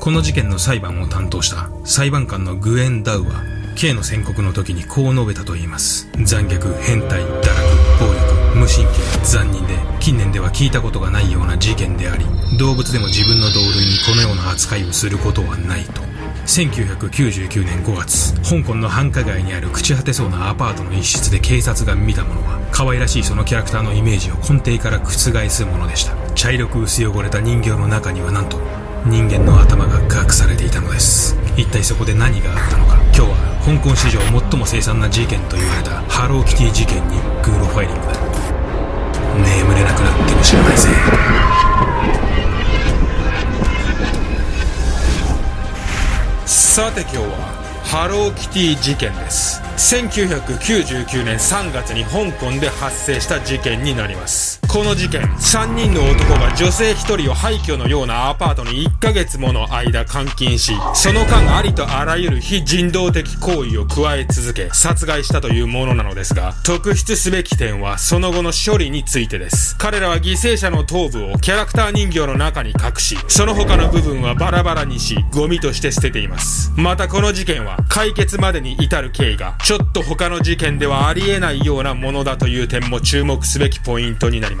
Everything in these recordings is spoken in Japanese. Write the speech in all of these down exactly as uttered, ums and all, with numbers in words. この事件の裁判を担当した裁判官のグエン・ダウは K の宣告の時にこう述べたといいます。残虐、変態、堕落、暴力、無神経、残忍で近年では聞いたことがないような事件であり、動物でも自分の同類にこのような扱いをすることはないと。せんきゅうひゃくきゅうじゅうきゅうねんごがつ、香港の繁華街にある朽ち果てそうなアパートの一室で警察が見たものは、可愛らしいそのキャラクターのイメージを根底から覆すものでした。茶色く薄汚れた人形の中にはなんと人間の頭が隠されていたのです。一体そこで何があったのか。今日は香港史上最も凄惨な事件と言われたハローキティ事件にグーロファイリングだ。眠れなくなっても知らないぜ。さて今日はハローキティ事件です。せんきゅうひゃくきゅうじゅうきゅうねんさんがつに香港で発生した事件になります。この事件、さんにんの男が女性ひとりを廃墟のようなアパートにいっかげつもの間監禁し、その間ありとあらゆる非人道的行為を加え続け殺害したというものなのですが、特筆すべき点はその後の処理についてです。彼らは犠牲者の頭部をキャラクター人形の中に隠し、その他の部分はバラバラにしゴミとして捨てています。またこの事件は解決までに至る経緯がちょっと他の事件ではありえないようなものだという点も注目すべきポイントになります。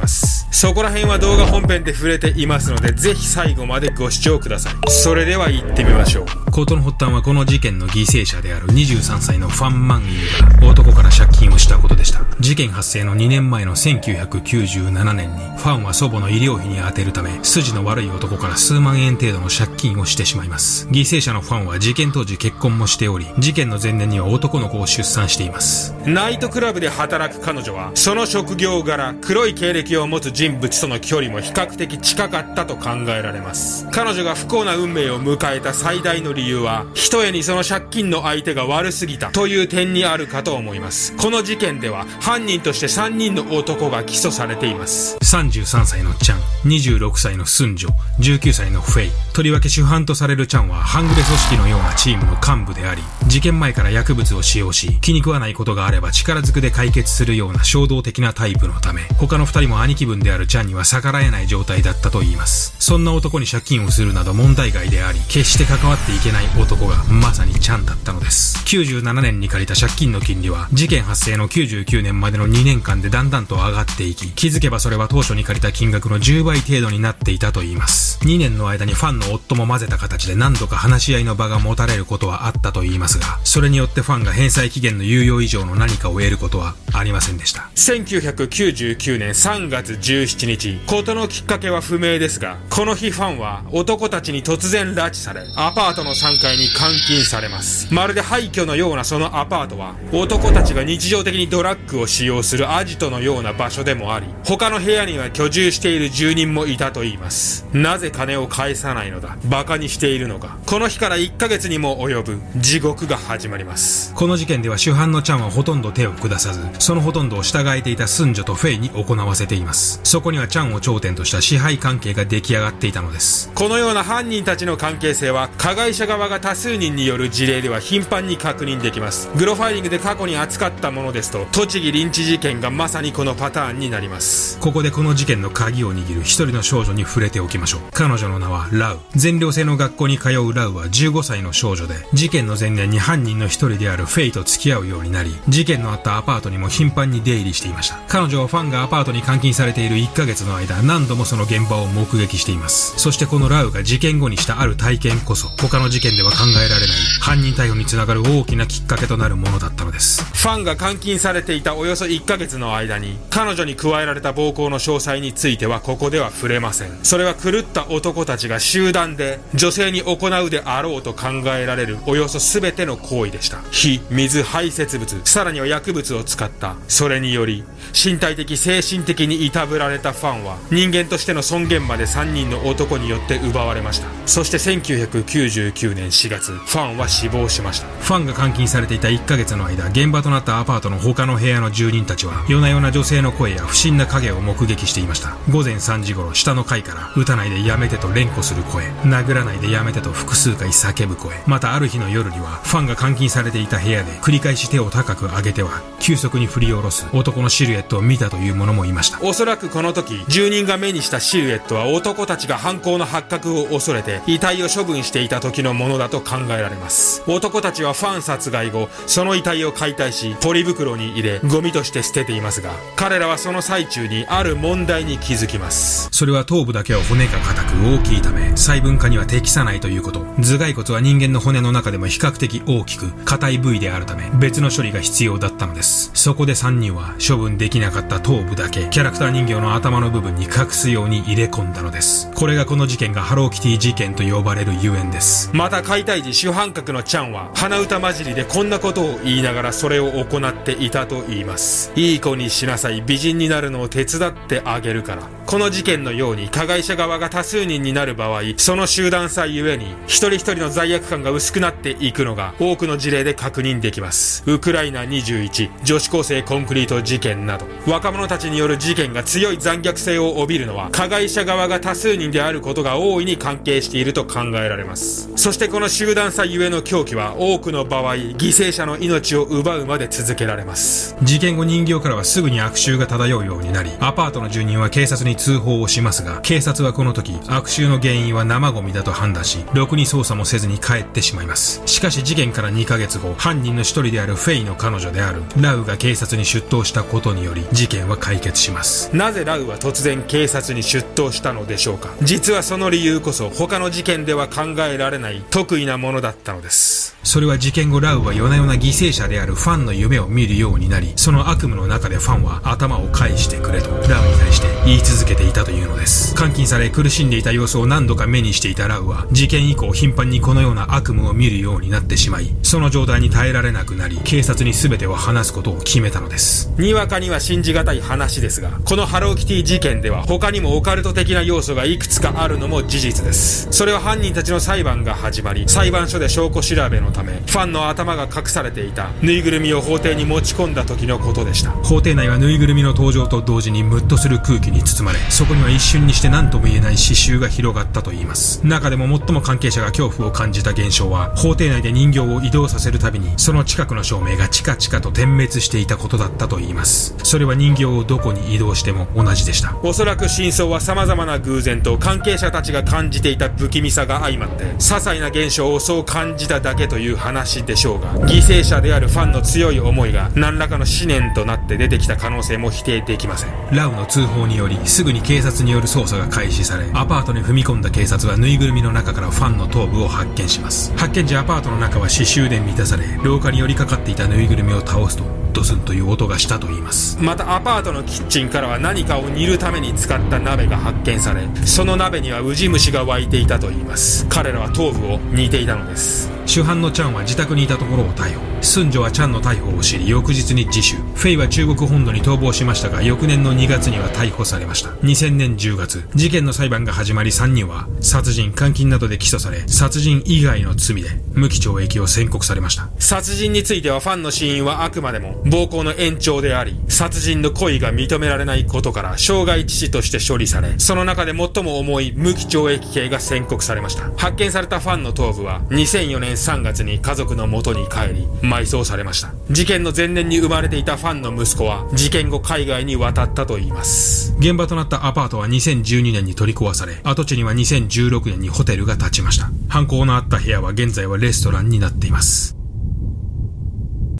そこら辺は動画本編で触れていますので、ぜひ最後までご視聴ください。それでは行ってみましょう。事の発端はこの事件の犠牲者であるにじゅうさんさいのファン・マン・イーが男から借金をしたことでした。事件発生のにねんまえのせんきゅうひゃくきゅうじゅうななねんにファンは祖母の医療費に充てるため筋の悪い男から数万円程度の借金をしてしまいます。犠牲者のファンは事件当時結婚もしており、事件の前年には男の子を出産しています。ナイトクラブで働く彼女はその職業柄黒い経歴を持つ人物との距離も比較的近かったと考えられます。彼女が不幸な運命を迎えた最大の理由はひとえにその借金の相手が悪すぎたという点にあるかと思います。この事件では犯人としてさんにんの男が起訴されています。さんじゅうさんさいのチャン、にじゅうろくさいのスンジョ、じゅうきゅうさいのフェイ。とりわけ主犯とされるチャンは半グレ組織のようなチームの幹部であり、事件前から薬物を使用し、気に食わないことがあれば力ずくで解決するような衝動的なタイプのため、他のふたりも兄貴分であるチャンには逆らえない状態だったといいます。そんな男に借金をするなど問題外であり、決して関わっていけない男がまさにチャンだったのです。きゅうじゅうななねんに借りた借金の金利は事件発生のきゅうじゅうきゅうねんまでのにねんかんでだんだんと上がっていき、気づけばそれは当初に借りた金額のじゅうばい程度になっていたといいます。にねんの間にファンの夫も混ぜた形で何度か話し合いの場が持たれることはあったといいますが、それによってファンが返済期限の猶予以上の何かを得ることはありませんでした。せんきゅうひゃくきゅうじゅうきゅうねんさんがつじゅうしちにち、事のきっかけは不明ですが、この日ファンは男たちに突然拉致され、アパートのさんがいに監禁されます。まるで廃墟のようなそのアパートは男たちが日常的にドラッグを使用するアジトのような場所でもあり、他の部屋には居住している住人もいたといいます。なぜ金を返さないのだ、バカにしているのか。この日からいっかげつにも及ぶ地獄が始まります。この事件では主犯のチャンはほとんど手を下さず、そのほとんどを従えていたスンジョとフェイに行わせています。そこにはチャンを頂点とした支配関係が出来上がっていたのです。このような犯人たちの関係性は加害者側側が多数人による事例では頻繁に確認できます。グロファイリングで過去に扱ったものですと、栃木リンチ事件がまさにこのパターンになります。ここでこの事件の鍵を握る一人の少女に触れておきましょう。彼女の名はラウ。全寮制の学校に通うラウはじゅうごさいの少女で、事件の前年に犯人の一人であるフェイと付き合うようになり、事件のあったアパートにも頻繁に出入りしていました。彼女はファンがアパートに監禁されているいっかげつの間、何度もその現場を目撃しています。そしてこのラウが事件後にしたある体験こそ、他の事件事件では考えられない犯人逮捕につながる大きなきっかけとなるものだったのです。ファンが監禁されていたおよそいっかげつの間に彼女に加えられた暴行の詳細についてはここでは触れません。それは狂った男たちが集団で女性に行うであろうと考えられるおよそ全ての行為でした。火、水、排泄物、さらには薬物を使った。それにより身体的精神的にいたぶられたファンは人間としての尊厳までさんにんの男によって奪われました。そしてせんきゅうひゃくきゅうじゅうきゅうねんしがつ、ファンは死亡しました。ファンが監禁されていたいっかげつの間、現場となったアパートの他の部屋の住人たちは夜な夜な女性の声や不審な影を目撃していました。午前さんじ頃、下の階から撃たないでやめてと連呼する声、殴らないでやめてと複数回叫ぶ声。またある日の夜にはファンが監禁されていた部屋で繰り返し手を高く上げては急速に振り下ろす男のシルエットを見たという者もいました。おそらくこの時住人が目にしたシルエットは男たちが犯行の発覚を恐れて遺体を処分していた時のものだと考えられます。男たちはファン殺害後その遺体を解体しポリ袋に入れゴミとして捨てていますが、彼らはその最中にある問題に気づきます。それは頭部だけは骨が硬く大きいため細分化には適さないということ。頭蓋骨は人間の骨の中でも比較的大きく硬い部位であるため別の処理が必要だったのです。そこでさんにんは処分できなかった頭部だけキャラクター人形の頭の部分に隠すように入れ込んだのです。これがこの事件がハローキティ事件と呼ばれるゆえんです。また解体時主犯格のチャンは鼻歌混じりでこんなことを言いながらそれを行っていたと言います。いい子にしなさい、美人になるのを手伝ってあげるから。この事件のように加害者側が多数人になる場合、その集団さゆえに一人一人の罪悪感が薄くなっていくのが多くの事例で確認できます。ウクライナにじゅういち、女子高生コンクリート事件など若者たちによる事件が強い残虐性を帯びるのは加害者側が多数人であることが大いに関係していると考えられます。そしてこの集団さゆえの狂気は多くの場合犠牲者の命を奪うまで続けられます。事件後人形からはすぐに悪臭が漂うようになりアパートの住人は警察に通報をしますが、警察はこの時悪臭の原因は生ゴミだと判断しろくに捜査もせずに帰ってしまいます。しかし事件からにかげつご、犯人の一人であるフェイの彼女であるラウが警察に出頭したことにより事件は解決します。なぜラウは突然警察に出頭したのでしょうか。実はその理由こそ他の事件では考えられない特異なものだったのです。それは事件後ラウは夜な夜な犠牲者であるファンの夢を見るようになり、その悪夢の中でファンは頭を返してくれとラウに対して言い続けていたというのです。監禁され苦しんでいた様子を何度か目にしていたラウは事件以降頻繁にこのような悪夢を見るようになってしまい、その状態に耐えられなくなり警察に全てを話すことを決めたのです。にわかには信じがたい話ですが、このハローキティ事件では他にもオカルト的な要素がいくつかあるのも事実です。それは犯人たちの裁判が始まり裁判所で証拠調べのためファンの頭が隠されていたぬいぐるみを法廷に持ち込んだ時のことでした。法廷内はぬいぐるみの登場と同時にムッとする空気に包まれ、そこには一瞬にして何とも言えない刺繍が広がったといいます。中でも最も関係者が恐怖を感じた現象は法廷内で人形を移動させるたびにその近くの照明がチカチカと点滅していたことだったといいます。それは人形をどこに移動しても同じでした。おそらく真相は様々な偶然と関係者たちが感じていた不気味さが相まって些細な現象をそう感じただけという話でしょうが、犠牲者であるファンの強い思いが何らかの思念となって出てきた可能性も否定できません。ラウの通報によりすぐに警察による捜査が開始され、アパートに踏み込んだ警察はぬいぐるみの中からファンの頭部を発見します。発見時アパートの中は刺繍で満たされ、廊下に寄りかかっていたぬいぐるみを倒すとドスンという音がしたと言います。またアパートのキッチンからは何かを煮るために使った鍋が発見され、その鍋にはウジ虫が湧いていたと言います。彼らは頭部を煮ていたのです。主犯のチャンは自宅にいたところを逮捕。スンジョはチャンの逮捕を知り翌日に自首。フェイは中国本土に逃亡しましたが翌年のにがつには逮捕されました。にせんねんじゅうがつ、事件の裁判が始まりさんにんは殺人監禁などで起訴され、殺人以外の罪で無期懲役を宣告されました。殺人についてはファンの死因はあくまでも暴行の延長であり、殺人の故意が認められないことから傷害致死として処理され、その中で最も重い無期懲役刑が宣告されました。発見されたファンの頭部はにせんよねんさんがつに家族の元に帰り埋葬されました。事件の前年に生まれていたファンの息子は事件後海外に渡ったといいます。現場となったアパートはにせんじゅうにねんに取り壊され、跡地にはにせんじゅうろくねんにホテルが建ちました。犯行のあった部屋は現在はレストランになっています。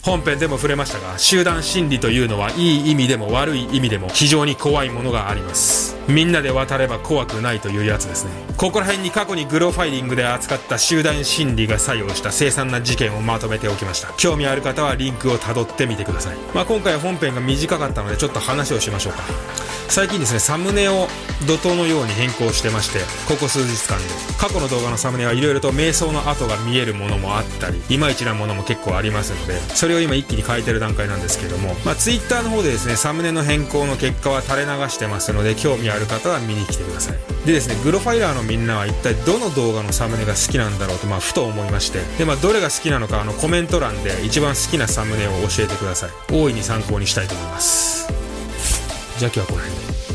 本編でも触れましたが、集団心理というのはいい意味でも悪い意味でも非常に怖いものがあります。みんなで渡れば怖くないというやつですね。ここら辺に過去にグロファイリングで扱った集団心理が作用した凄惨な事件をまとめておきました。興味ある方はリンクをたどってみてください。まあ、今回は本編が短かったのでちょっと話をしましょうか。最近ですね、サムネを怒涛のように変更してまして、ここ数日間で過去の動画のサムネはいろいろと瞑想の跡が見えるものもあったりいまいちなものも結構ありますので、それそれを今一気に変えてる段階なんですけども、まあ、ツイッターの方でですねサムネの変更の結果は垂れ流してますので、興味ある方は見に来てください。でですね、グロファイラーのみんなは一体どの動画のサムネが好きなんだろうと、まあ、ふと思いまして、で、まあ、どれが好きなのかあのコメント欄で一番好きなサムネを教えてください。大いに参考にしたいと思います。じゃあ今日はこの辺で。